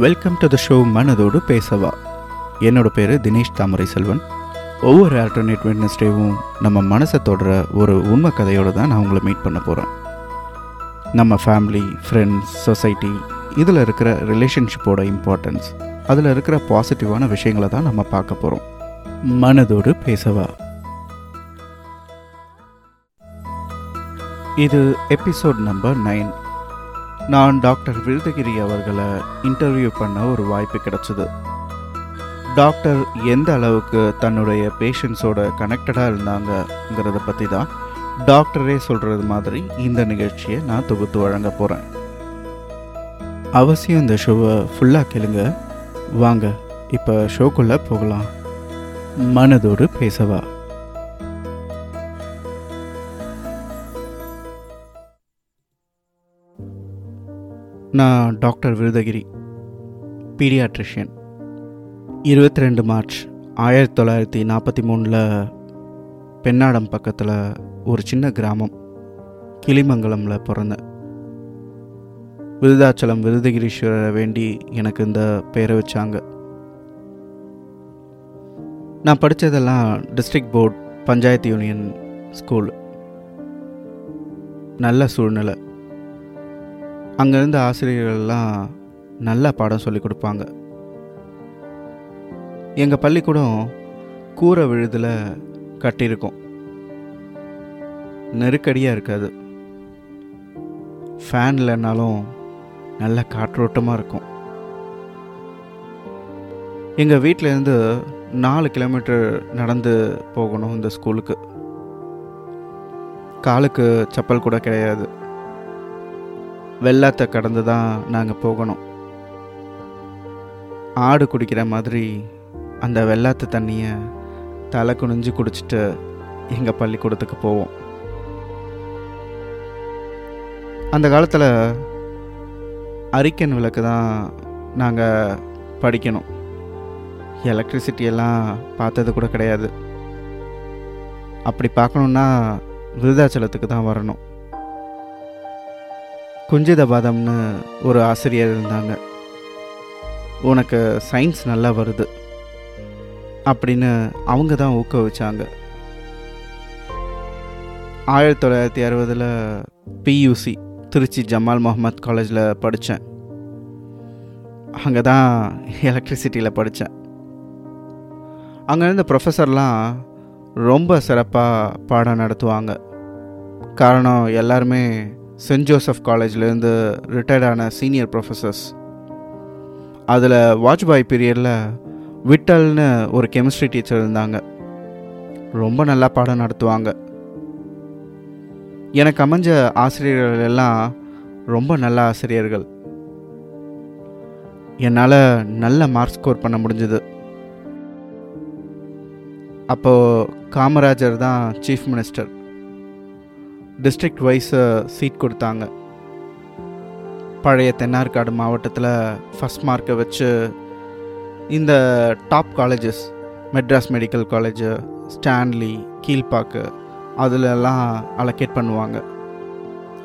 Welcome to the show மனதோடு பேசவா. என்னோடய பேர் தினேஷ் தாமரை செல்வன். ஒவ்வொரு ஆல்டர்னேட் வெட்னஸ்டேவும் நம்ம மனசை தொடர ஒரு உண்மை கதையோடு தான் நான் உங்களை மீட் பண்ண போகிறேன். நம்ம ஃபேமிலி, ஃப்ரெண்ட்ஸ், சொசைட்டி இதில் இருக்கிற ரிலேஷன்ஷிப்போட இம்பார்ட்டன்ஸ், அதில் இருக்கிற பாசிட்டிவான விஷயங்களை தான் நம்ம பார்க்க போகிறோம். மனதோடு பேசவா. இது எபிசோட் நம்பர் 9. நான் டாக்டர் விருதகிரி அவர்களை இன்டர்வியூ பண்ண ஒரு வாய்ப்பு கிடைச்சிது. டாக்டர் எந்த அளவுக்கு தன்னுடைய பேஷண்ட்ஸோட கனெக்டடாக இருந்தாங்கங்கிறத பற்றி தான் டாக்டரே சொல்கிறது மாதிரி இந்த நிகழ்ச்சியை நான் தொகுத்து வழங்க போகிறேன். அவசியம் இந்த ஷோவை ஃபுல்லாக கேளுங்க. வாங்க இப்போ ஷோக்குள்ளே போகலாம். மனதோடு பேசவா. நான் doctor Virudhagiri, paediatrician. 22 March 1943 Pennadam பக்கத்தில் ஒரு சின்ன கிராமம் கிளிமங்கலமில் பிறந்தேன். விருதாச்சலம் விருதகிரீஸ்வரரை வேண்டி எனக்கு இந்த பேரை வச்சாங்க. நான் படித்ததெல்லாம் district board panchayat union school. நல்ல சூழ்நிலை. அங்கேருந்து ஆசிரியர்கள்லாம் நல்லா பாடம் சொல்லி கொடுப்பாங்க. எங்கள் பள்ளிக்கூடம் கூரை விழுதில் கட்டியிருக்கோம். நெருக்கடியாக இருக்காது. ஃபேன் இல்லைனாலும் நல்ல காற்றோட்டமாக இருக்கும். எங்கள் வீட்டிலேருந்து 4 கிலோமீட்டர் நடந்து போகணும் இந்த ஸ்கூலுக்கு. காலுக்கு செப்பல் கூட கிடையாது. வெள்ளாத்தை கடந்து தான் நாங்கள் போகணும். ஆடு குடிக்கிற மாதிரி அந்த வெள்ளாத்து தண்ணியை தலை குனிஞ்சு குடிச்சிட்டு எங்கள் பள்ளிக்கூடத்துக்கு போவோம். அந்த காலத்தில் அரிக்கன் விளக்கு தான் நாங்கள் படிக்கணும். எலக்ட்ரிசிட்டியெல்லாம் பார்த்தது கூட கிடையாது. அப்படி பார்க்கணுன்னா விருதாச்சலத்துக்கு தான் வரணும். குஞ்சிதபாதம்னு ஒரு ஆசிரியர் இருந்தாங்க. உனக்கு சயின்ஸ் நல்லா வருது அப்படின்னு அவங்க தான் ஊக்குவிச்சாங்க. 1960 பியூசி திருச்சி ஜமால் முகமது காலேஜில் படித்தேன். அங்கே தான் எலக்ட்ரிசிட்டியில் படித்தேன். அங்கே இருந்த ப்ரொஃபஸர்லாம் ரொம்ப சிறப்பாக பாடம் நடத்துவாங்க. காரணம், எல்லாருமே சென்ட் ஜோசப் காலேஜ்லேருந்து ரிட்டையர்டான சீனியர் ப்ரொஃபஸர்ஸ். அதில் வாஜ்பாய் பீரியடில் விட்டல்னு ஒரு கெமிஸ்ட்ரி டீச்சர் இருந்தாங்க. ரொம்ப நல்லா பாடம் நடத்துவாங்க. எனக்கு அமைஞ்ச ஆசிரியர்கள் எல்லாம் ரொம்ப நல்ல ஆசிரியர்கள். என்னால் நல்ல மார்க் ஸ்கோர் பண்ண முடிஞ்சது. அப்போது காமராஜர் தான் chief minister. District wise seat கொடுத்தாங்க. பழைய தென்னார்காடு மாவட்டத்தில் ஃபஸ்ட் மார்க்கை வச்சு இந்த top colleges, Madras medical college, Stanley, Kilpauk அதிலெல்லாம் அலோகேட் பண்ணுவாங்க.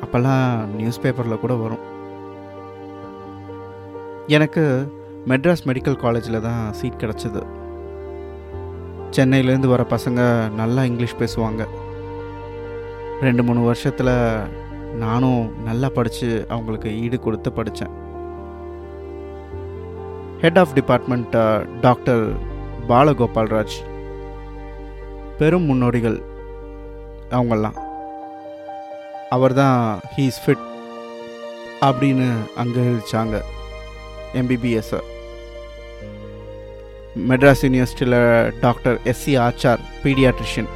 அப்போல்லாம் நியூஸ் பேப்பரில் கூட வரும். எனக்கு மெட்ராஸ் மெடிக்கல் காலேஜில் தான் சீட் கிடச்சிது. சென்னையிலேருந்து வர பசங்க நல்லா இங்கிலீஷ் பேசுவாங்க. 2-3 வருஷத்தில் நானும் நல்லா படித்து அவங்களுக்கு ஈடு கொடுத்து படித்தேன். Head of department doctor Balagopal Raj பெரும் முன்னோடிகள். அவங்கெல்லாம் அவர் தான் ஹீஸ் ஃபிட் அப்படின்னு அங்கீகரித்தாங்க. எம்பிபிஎஸ்ஸை மெட்ராஸ் யூனிவர்சிட்டியில் doctor S.C. Achar paediatrician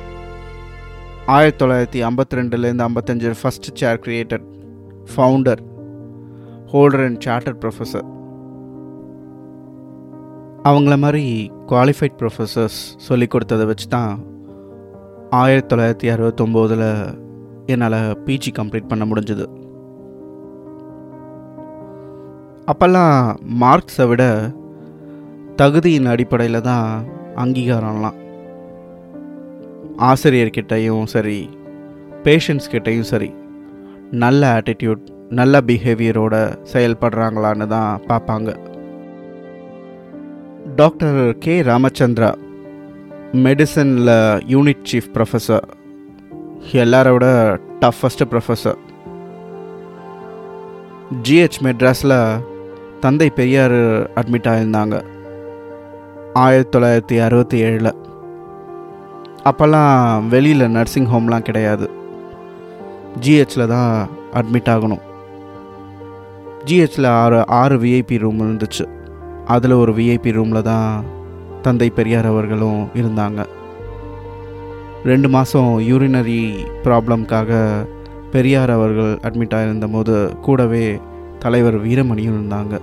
1952 first chair created, founder, holder and chartered professor. அவங்கள மாதிரி குவாலிஃபைட் ப்ரொஃபஸர்ஸ் சொல்லிக் கொடுத்ததை வச்சு தான் 1969 என்னால் பிஜி கம்ப்ளீட் பண்ண முடிஞ்சது. அப்போல்லாம் மார்க்ஸை விட தகுதியின் அடிப்படையில் தான் அங்கீகாரம்லாம். ஆசிரியர்கிட்டையும் சரி, பேஷண்ட்ஸ்கிட்டையும் சரி, நல்ல ஆட்டிடியூட், நல்ல பிஹேவியரோடு செயல்படுறாங்களான்னு தான் பார்ப்பாங்க. Doctor K. ராமச்சந்திரா, மெடிசனில் யூனிட் சீஃப் ப்ரொஃபஸர், எல்லாரோட டஃபஸ்ட்டு ப்ரொஃபஸர். ஜிஹெச் மெட்ராஸில் தந்தை பெரியார் அட்மிட் ஆகியிருந்தாங்க 1967. அப்போல்லாம் வெளியில் நர்சிங் ஹோம்லாம் கிடையாது, ஜிஹெச்சில் தான் அட்மிட் ஆகணும். ஜிஹெச்சில் ஆறு விஐபி ரூம் இருந்துச்சு. அதில் ஒரு விஐபி ரூமில் தான் தந்தை பெரியார் அவர்களும் இருந்தாங்க. 2 மாதம் யூரினரி ப்ராப்ளம்காக பெரியார் அவர்கள் அட்மிட் ஆகியிருந்தபோது கூடவே தலைவர் வீரமணியும் இருந்தாங்க.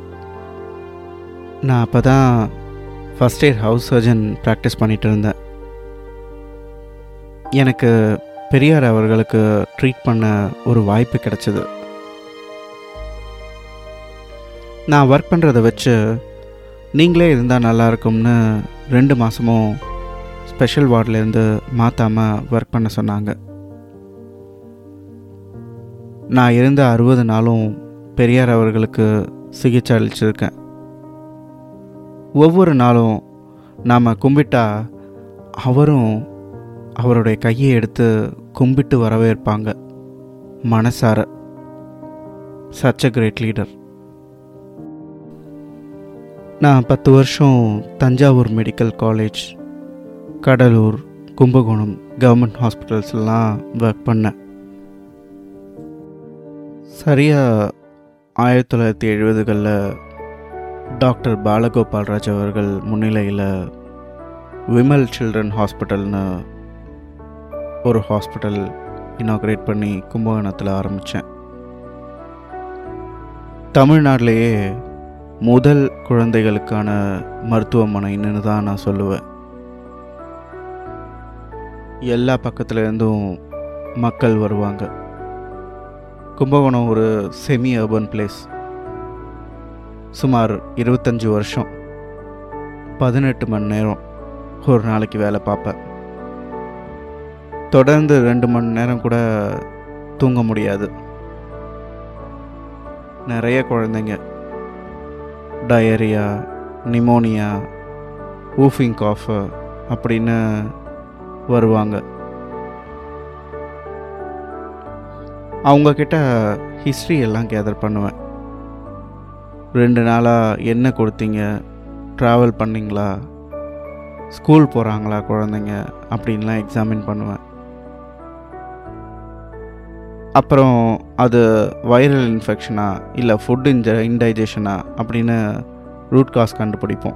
நான் அப்போ தான் first year house surgeon practice பண்ணிகிட்டு இருந்தேன். எனக்கு பெரியார் அவர்களுக்கு ட்ரீட் பண்ண ஒரு வாய்ப்பு கிடைச்சிது. நான் ஒர்க் பண்ணுறதை வச்சு நீங்களே இருந்தால் நல்லாயிருக்கும்னு 2 மாதமும் ஸ்பெஷல் வார்ட்லேருந்து மாற்றாமல் ஒர்க் பண்ண சொன்னாங்க. நான் இருந்த 60 நாளும் பெரியார் அவர்களுக்கு சிகிச்சை அளிச்சிருக்கேன். ஒவ்வொரு நாளும் நாம் கும்பிட்டா அவரும் அவருடைய கையை எடுத்து கும்பிட்டு வரவேற்பாங்க மனசார. Such a great leader. நான் 10 வருஷம் Thanjavur medical college, Cuddalore, Kumbakonam government ஹாஸ்பிட்டல்ஸ்லாம் ஒர்க் பண்ணேன். சரியாக 1970களில் டாக்டர் பாலகோபால் ராஜ் அவர்கள் முன்னிலையில் விமல் சில்ட்ரன் ஹாஸ்பிட்டல்னு ஒரு ஹாஸ்பிட்டல் இனாக்ரேட் பண்ணி கும்பகோணத்தில் ஆரம்பித்தேன். தமிழ்நாட்டிலேயே முதல் குழந்தைகளுக்கான மருத்துவமனைன்னு தான் நான் சொல்லுவேன். எல்லா பக்கத்துலேருந்தும் மக்கள் வருவாங்க. கும்பகோணம் ஒரு செமி அர்பன் பிளேஸ். சுமார் 25 வருஷம் 18 மணி நேரம் ஒரு நாளைக்கு வேலை பார்ப்பேன். தொடர்ந்து 2 மணி நேரம் கூட தூங்க முடியாது. நிறைய குழந்தைங்க, டயரியா, நிமோனியா, ஊஃபிங் காஃபு அப்படின்னு வருவாங்க. அவங்கக்கிட்ட ஹிஸ்ட்ரி எல்லாம் கேதர் பண்ணுவேன். 2 நாளாக என்ன கொடுத்தீங்க, ட்ராவல் பண்ணிங்களா, ஸ்கூல் போகிறாங்களா குழந்தைங்க அப்படின்லாம் எக்ஸாமின் பண்ணுவேன். அப்புறம் அது வைரல் இன்ஃபெக்ஷனா இல்லை ஃபுட் இன்டைஜஷனா அப்படின்னு ரூட் காஸ் கண்டுபிடிப்போம்.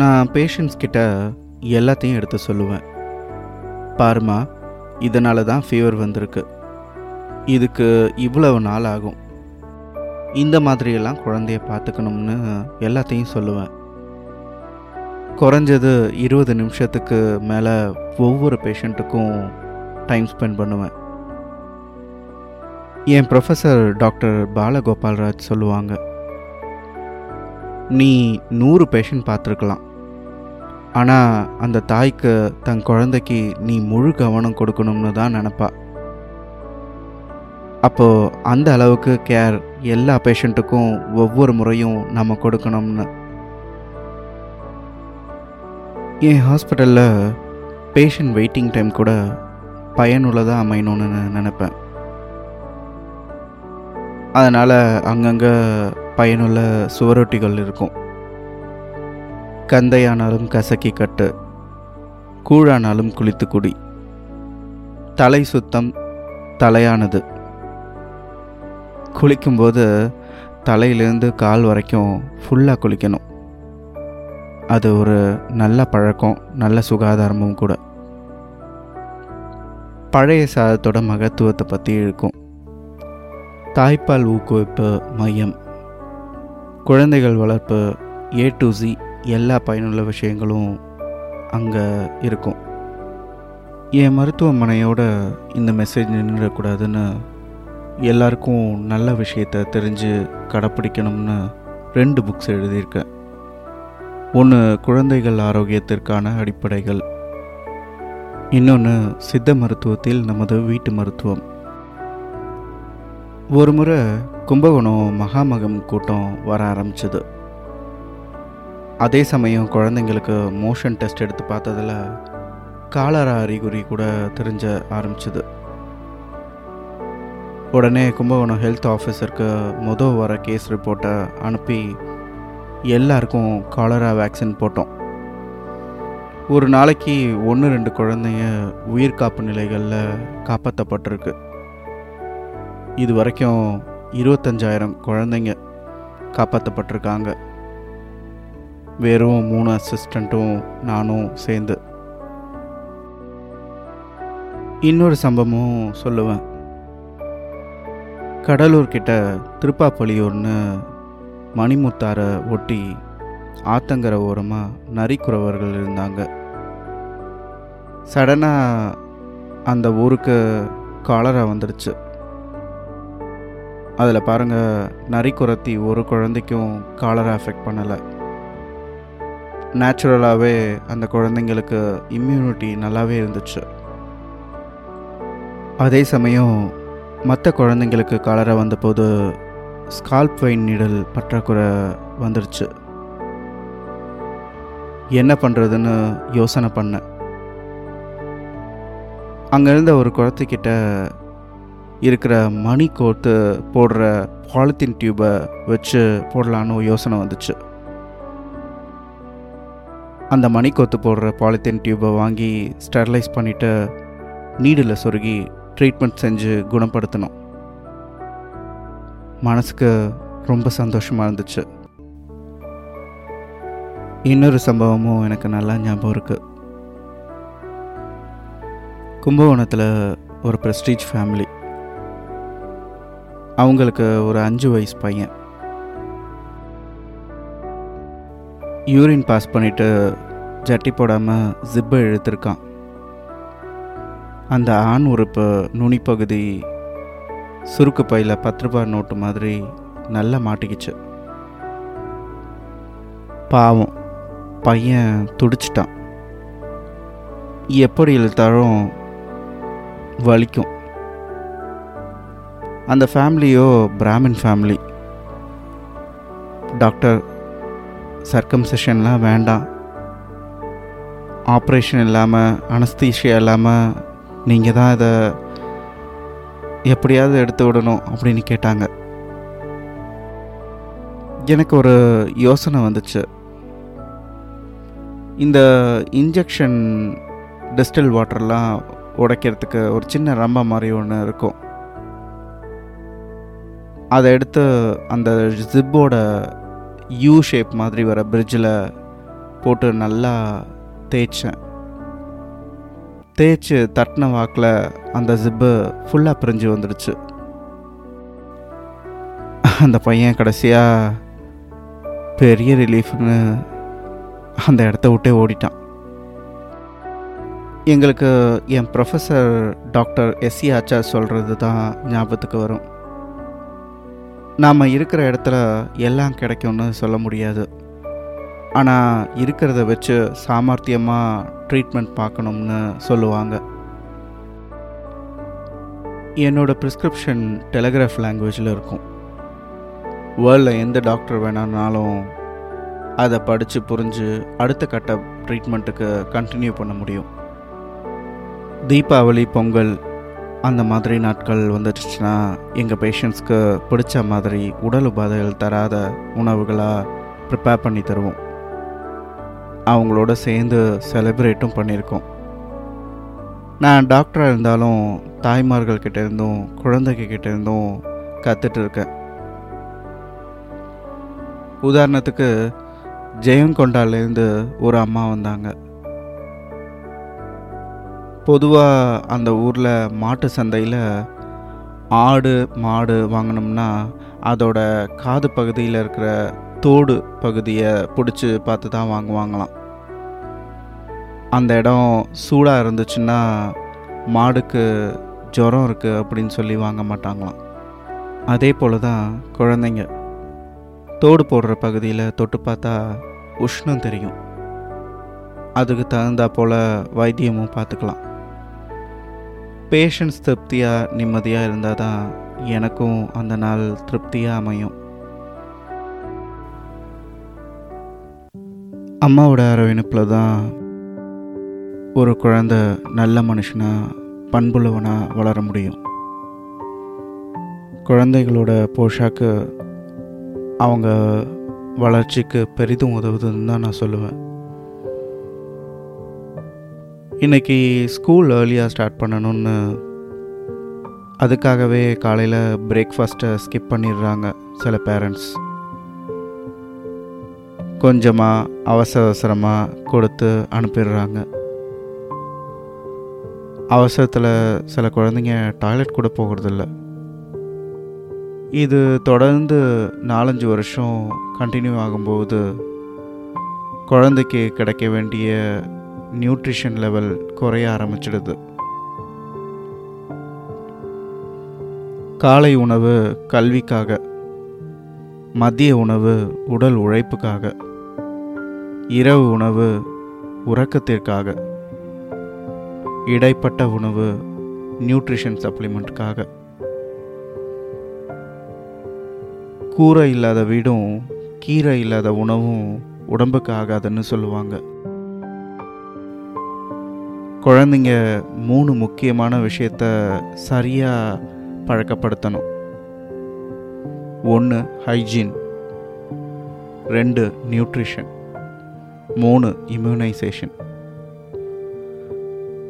நான் பேஷண்ட்ஸ் கிட்ட எல்லாத்தையும் எடுத்து சொல்லுவேன். பாருமா, இதனால தான் ஃபீவர் வந்திருக்கு, இதுக்கு இவ்வளவு நாள் ஆகும், இந்த மாதிரியெல்லாம் குழந்தைய பார்த்துக்கணும்னு எல்லாத்தையும் சொல்லுவேன். குறைஞ்சது 20 நிமிஷத்துக்கு மேலே ஒவ்வொரு பேஷண்ட்டுக்கும் டைம் ஸ்பெண்ட் பண்ணுவேன். என் ப்ரொஃபஸர் டாக்டர் பாலகோபால் ராஜ் சொல்லுவாங்க, நீ 100 பேஷண்ட் பார்த்துருக்கலாம், ஆனால் அந்த தாய்க்கு தன் குழந்தைக்கு நீ முழு கவனம் கொடுக்கணும்னு தான் நினப்பா. அப்போது அந்த அளவுக்கு கேர் எல்லா பேஷண்ட்டுக்கும் ஒவ்வொரு முறையும் நம்ம கொடுக்கணும்னு. என் ஹாஸ்பிட்டலில் பேஷண்ட் வெயிட்டிங் டைம் கூட பயனுள்ளதாக அமையணும்னு நினப்பேன். அதனால் அங்கங்கே பயனுள்ள சுவரொட்டிகள் இருக்கும். கந்தையானாலும் கசக்கி கட்டு, கூழானாலும் குளித்து குடி, தலை சுத்தம் தலையானது, குளிக்கும்போது தலையிலேருந்து கால் வரைக்கும் ஃபுல்லாக குளிக்கணும், அது ஒரு நல்ல பழக்கம், நல்ல சுகாதாரமும் கூட. பழைய சாதத்தோட மகத்துவத்தை பற்றி இருக்கும். தாய்ப்பால் ஊக்குவிப்பு மையம், குழந்தைகள் வளர்ப்பு A to Z எல்லா பயனுள்ள விஷயங்களும் அங்கே இருக்கும். என் மருத்துவமனையோட இந்த மெசேஜ் நின்றுடக்கூடாதுன்னு, எல்லாருக்கும் நல்ல விஷயத்தை தெரிஞ்சு கடைப்பிடிக்கணும்னு 2 புக்ஸ் எழுதியிருக்கேன். ஒன்று குழந்தைகள் ஆரோக்கியத்திற்கான அடிப்படைகள், இன்னொன்று சித்த மருத்துவத்தில் நமது வீட்டு மருத்துவம். ஒரு முறை கும்பகோணம் மகாமகம் கூட்டம் வர ஆரம்பிச்சது. அதே சமயம் குழந்தைங்களுக்கு மோஷன் டெஸ்ட் எடுத்து பார்த்ததில் காலரா அறிகுறி கூட தெரிஞ்ச ஆரம்பிச்சுது. உடனே கும்பகோணம் ஹெல்த் ஆஃபீஸருக்கு மொதல் வர கேஸ் ரிப்போர்ட்டை அனுப்பி எல்லாருக்கும் காலரா வேக்சின் போட்டோம். ஒரு நாளைக்கு 1-2 குழந்தைங்க உயிர்காப்பு நிலைகளில் காப்பாற்றப்பட்டிருக்கு. இது வரைக்கும் 25,000 குழந்தைங்க காப்பாற்றப்பட்டிருக்காங்க, வெறும் 3 அசிஸ்டண்ட்டும் நானும் சேர்ந்து. இன்னொரு சம்பவமும் சொல்லுவேன். கடலூர்கிட்ட திருப்பாப்பள்ளியூர்னு மணிமுத்தாரை ஒட்டி ஆத்தங்கர ஓரமாக நரிக்குறவர்கள் இருந்தாங்க. சடனாக அந்த ஊருக்கு காலரா வந்துடுச்சு. அதில் பாருங்கள், நரிக்குறத்தி ஒரு குழந்தைக்கும் காலரா அஃபெக்ட் பண்ணலை. நேச்சுரலாகவே அந்த குழந்தைங்களுக்கு இம்யூனிட்டி நல்லாவே இருந்துச்சு. அதே சமயம் மற்ற குழந்தைங்களுக்கு காலரா வந்தபோது ஸ்கால்ப் வெயின் நீடல் பற்றாக்குறை வந்துடுச்சு. என்ன பண்ணுறதுன்னு யோசனை பண்ணேன். அங்கேருந்த ஒரு குழந்தைக்கிட்ட இருக்கிற மணி கோர்த்து போடுற பாலித்தீன் டியூபை வச்சு போடலான்னு யோசனை வந்துச்சு. அந்த மணி கோர்த்து போடுற பாலித்தீன் டியூபை வாங்கி ஸ்டெர்லைஸ் பண்ணிவிட்டு நீடில் சொருகி ட்ரீட்மெண்ட் செஞ்சு குணப்படுத்தணும். மனசுக்கு ரொம்ப சந்தோஷமாக இருந்துச்சு. இன்னொரு சம்பவமும் எனக்கு நல்லா ஞாபகம் இருக்குது. கும்பகோணத்தில் ஒரு ப்ரெஸ்டீஜ் ஃபேமிலி, அவங்களுக்கு ஒரு 5 வயசு பையன் யூரின் பாஸ் பண்ணிவிட்டு ஜட்டி போடாமல் ஜிப்பை இழுத்துருக்கான். அந்த ஆண் உறுப்பு நுனிப்பகுதி சுருக்கு பையில் 10 ரூபாய் நோட்டு மாதிரி நல்லா மாட்டிக்கிச்சு. பாவம் பையன் துடிச்சிட்டான். எப்படி இழுத்தாலும் வலிக்கும். அந்த ஃபேமிலியோ பிராமின் ஃபேமிலி. டாக்டர் சர்க்கம்செஷன்லாம் வேண்டாம், ஆப்ரேஷன் இல்லாமல் அனஸ்தீஷியா இல்லாமல் நீங்கள் தான் இதை எப்படியாவது எடுத்து விடணும் அப்படின்னு கேட்டாங்க. எனக்கு ஒரு யோசனை வந்துச்சு. இந்த இன்ஜெக்ஷன் டிஸ்டில் வாட்டர்லாம் உடைக்கிறதுக்கு ஒரு சின்ன ரம்பா மாதிரி ஒன்று இருக்கும். அதை எடுத்து அந்த ஜிப்போட யூ ஷேப் மாதிரி வர பிரிட்ஜில் போட்டு நல்லா தேய்ச்சு தட்டின வாக்கில் அந்த ஜிப்பு ஃபுல்லாக பிரிஞ்சு வந்துடுச்சு. அந்த பையன் கடைசியாக பெரிய ரிலீஃப்னு அந்த இடத்த விட்டே ஓடிட்டான். எங்களுக்கு என் ப்ரொஃபஸர் டாக்டர் S.C. Acharya சொல்கிறது தான் ஞாபகத்துக்கு வரும். நாம் இருக்கிற இடத்துல எல்லாம் கிடைக்கும்னு சொல்ல முடியாது, ஆனால் இருக்கிறத வச்சு சாமர்த்தியமாக ட்ரீட்மெண்ட் பார்க்கணும்னு சொல்லுவாங்க. என்னோடய ப்ரிஸ்கிரிப்ஷன் டெலிகிராஃப் லாங்குவேஜில் இருக்கும். வேர்ல்டில் எந்த டாக்டர் வேணான்னாலும் அதை படித்து புரிஞ்சு அடுத்த கட்ட ட்ரீட்மெண்ட்டுக்கு கண்டினியூ பண்ண முடியும். தீபாவளி, பொங்கல் அந்த மாதிரி நாட்கள் வந்துடுச்சுன்னா எங்கள் பேஷண்ட்ஸ்க்கு பிடிச்ச மாதிரி உடல் உபாதைகள் தராத உணவுகளாக ப்ரிப்பேர் பண்ணி தருவோம். அவங்களோட சேர்ந்து செலிப்ரேட்டும் பண்ணியிருக்கோம். நான் டாக்டராக இருந்தாலும் தாய்மார்கள்கிட்ட இருந்தும் குழந்தைகிட்ட இருந்தும் கற்றுட்டு இருக்கேன். உதாரணத்துக்கு ஜெயங்கொண்டாலேருந்து ஒரு அம்மா வந்தாங்க. பொதுவாக அந்த ஊரில் மாட்டு சந்தையில் ஆடு மாடு வாங்கினோம்னா அதோட காது பகுதியில் இருக்கிற தோடு பகுதியை பிடிச்சி பார்த்து தான் வாங்குவாங்களாம். அந்த இடம் சூடாக இருந்துச்சுன்னா மாடுக்கு ஜுரம் இருக்குது அப்படின்னு சொல்லி வாங்க மாட்டாங்களாம். அதே போல் தான் குழந்தைங்க தோடு போடுற பகுதியில் தொட்டு பார்த்தா உஷ்ணம் தெரியும். அதுக்கு தகுந்தா போல் வைத்தியமும் பார்த்துக்கலாம். பேஷண்ட்ஸ் திருப்தியாக நிம்மதியாக இருந்தால் தான் எனக்கும் அந்த நாள் திருப்தியாக அமையும். அம்மாவோட அரவணைப்பில் தான் ஒரு குழந்த நல்ல மனுஷனாக பண்புள்ளவனாக வளர முடியும். குழந்தைகளோட போஷாக்கு அவங்க வளர்ச்சிக்கு பெரிதும் உதவுதுன்னு தான் நான் சொல்லுவேன். இன்றைக்கி ஸ்கூல் ஏர்லியாக ஸ்டார்ட் பண்ணணும்னு அதுக்காகவே காலையில் பிரேக்ஃபாஸ்ட்டை ஸ்கிப் பண்ணிடுறாங்க சில பேரண்ட்ஸ். கொஞ்சமாக அவசர அவசரமாக கொடுத்து அனுப்பிடுறாங்க. அவசரத்தில் சில குழந்தைங்க டாய்லெட் கூட போகிறதில்ல. இது தொடர்ந்து 4-5 வருஷம் கண்டினியூ ஆகும்போது குழந்தைக்கு கிடைக்க வேண்டிய நியூட்ரிஷன் லெவல் குறைய ஆரம்பிச்சிடுது. காலை உணவு கல்விக்காக, மதிய உணவு உடல் உழைப்புக்காக, இரவு உணவு உறக்கத்திற்காக, இடைப்பட்ட உணவு நியூட்ரிஷன் சப்ளிமெண்ட்டுக்காக. கூரை இல்லாத வீடும் கீரை இல்லாத உணவும் உடம்புக்கு ஆகாதுன்னு சொல்லுவாங்க. குழந்தைங்க 3 முக்கியமான விஷயத்தை சரியாக பழக்கப்படுத்தணும். 1 ஹைஜீன், 2 நியூட்ரிஷன், 3 இம்யூனைசேஷன்.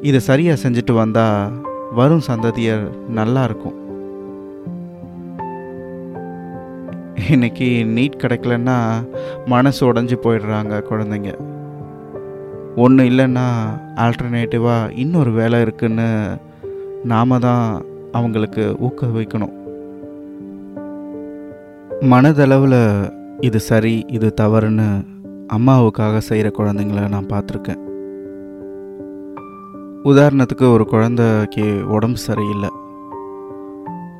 இதை சரியாக செஞ்சுட்டு வந்தால் வரும் சந்ததியர் நல்லா இருக்கும். இன்றைக்கி நீட் கிடைக்கலன்னா மனசு உடஞ்சி போயிடுறாங்க குழந்தைங்க. ஒன்று இல்லைன்னா ஆல்டர்னேட்டிவாக இன்னொரு வேலை இருக்குன்னு நாம் தான் அவங்களுக்கு ஊக்குவிக்கணும். மனதளவில் இது சரி இது தவறுன்னு அம்மாவுக்காக செய்கிற குழந்தைங்கள நான் பார்த்துருக்கேன். உதாரணத்துக்கு, ஒரு குழந்தைக்கு உடம்பு சரியில்லை.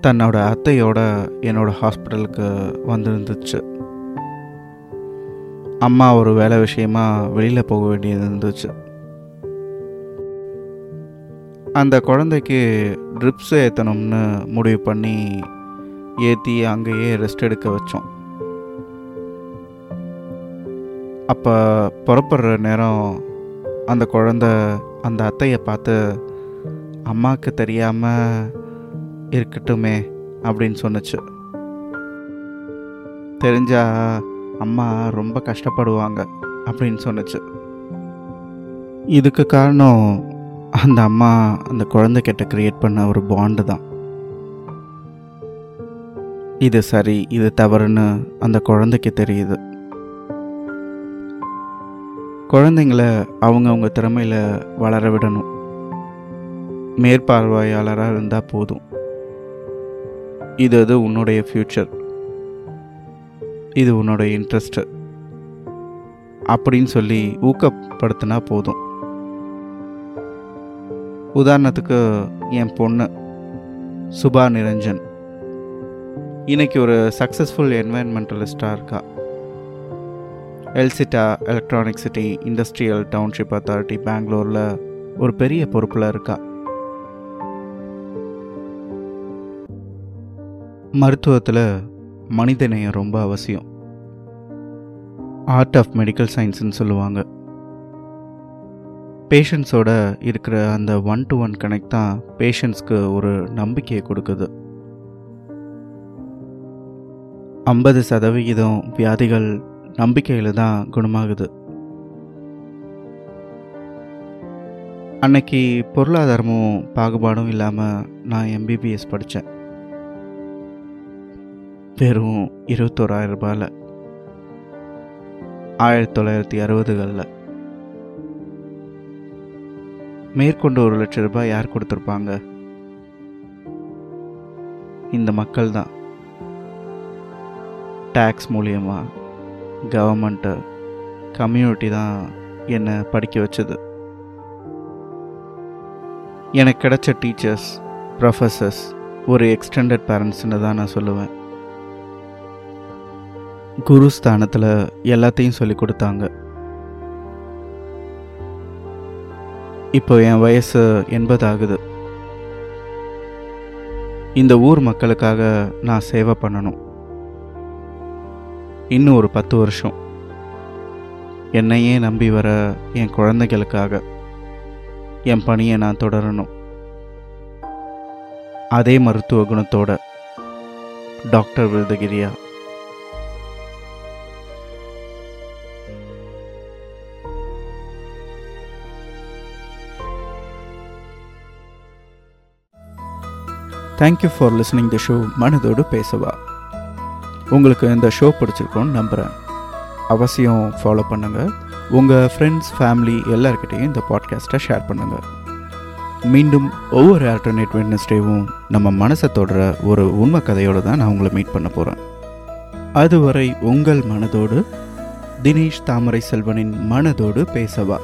தன்னோட அத்தையோட என்னோட ஹாஸ்பிட்டலுக்கு வந்துருந்துச்சு. அம்மா ஒரு வேலை விஷயமா வெளியில் போக வேண்டியது இருந்துச்சு. அந்த குழந்தைக்கு ட்ரிப்ஸ் ஏற்றணும்னு முடிவு பண்ணி ஏற்றி அங்கேயே ரெஸ்ட் எடுக்க வச்சோம். அப்போ புறப்படுற நேரம் அந்த குழந்தை அந்த அத்தையை பார்த்து, அம்மாவுக்கு தெரியாமல் இருக்கட்டுமே அப்படின்னு சொன்னிச்சு. தெரிஞ்சால் அம்மா ரொம்ப கஷ்டப்படுவாங்க அப்படின்னு சொன்னிச்சு. இதுக்கு காரணம் அந்த அம்மா அந்த குழந்தைகிட்ட கிரியேட் பண்ண ஒரு பாண்டு தான். இது சரி இது தவறுன்னு அந்த குழந்தைக்கு தெரியுது. குழந்தைங்கள அவங்கவுங்க திறமையில் வளர விடணும். மேற்பார்வையாளராக இருந்தால் போதும். இது அது உன்னுடைய ஃப்யூச்சர், இது உன்னுடைய இன்ட்ரெஸ்ட்டு அப்படின்னு சொல்லி ஊக்கப்படுத்தினா போதும். உதாரணத்துக்கு, என் பொண்ணு சுபா நிரஞ்சன் இன்றைக்கி ஒரு சக்ஸஸ்ஃபுல் என்வைரன்மெண்டலிஸ்டாக இருக்கா. ELCITA, electronic city, industrial township authority, பெங்களூரில் ஒரு பெரிய பொறுப்பில் இருக்கா. மருத்துவத்தில் மனிதநேயம் ரொம்ப அவசியம். ஆர்ட் ஆஃப் மெடிக்கல் சயின்ஸ்ன்னு சொல்லுவாங்க. பேஷண்ட்ஸோட இருக்கிற அந்த 1-to-1 கனெக்ட் தான் பேஷண்ட்ஸ்க்கு ஒரு நம்பிக்கையை கொடுக்குது. 50% வியாதிகள் நம்பிக்கையில் தான் குணமாகுது. அன்னைக்கு பொருளாதாரமும் பாகுபாடும் இல்லாமல் நான் MBBS படித்தேன். வெறும் 21,000 ரூபாயில் 1960s. மேற்கொண்டு 1,00,000 ரூபாய் யார் கொடுத்துருப்பாங்க? இந்த மக்கள் தான். டேக்ஸ் மூலியமா கவர்மெண்ட்டு, கம்யூனிட்டி தான் என்னை படிக்க வச்சது. எனக்கு கிடைச்ச டீச்சர்ஸ், ப்ரொஃபஸர்ஸ் ஒரு எக்ஸ்டெண்டட் பேரண்ட்ஸ்ன்னு தான் நான் சொல்லுவேன். குருஸ்தானத்தில் எல்லாத்தையும் சொல்லி கொடுத்தாங்க. இப்போ என் வயசு 80 ஆகுது. இந்த ஊர் மக்களுக்காக நான் சேவை பண்ணணும். இன்னும் ஒரு 10 வருஷம் என்னையே நம்பி வர என் குழந்தைகளுக்காக என் பணியை நான் தொடரணும். அதே மருத்துவ குணத்தோட டாக்டர் விருதகிரியா. Thank you for listening the show மனதோடு பேசவா. உங்களுக்கு இந்த ஷோ பிடிச்சிருக்கோன்னு நம்புகிறேன். அவசியம் ஃபாலோ பண்ணுங்கள். உங்கள் ஃப்ரெண்ட்ஸ், ஃபேமிலி எல்லாருக்கிட்டையும் இந்த பாட்காஸ்ட்டை ஷேர் பண்ணுங்கள். மீண்டும் ஒவ்வொரு ஆல்டர்னேட் வெட்னஸ்டேவும் நம்ம மனசை தொடர ஒரு உண்மை கதையோடு தான் நான் உங்களை மீட் பண்ண போகிறேன். அதுவரை உங்கள் மனதோடு, தினேஷ் தாமரை செல்வனின் மனதோடு பேசவா.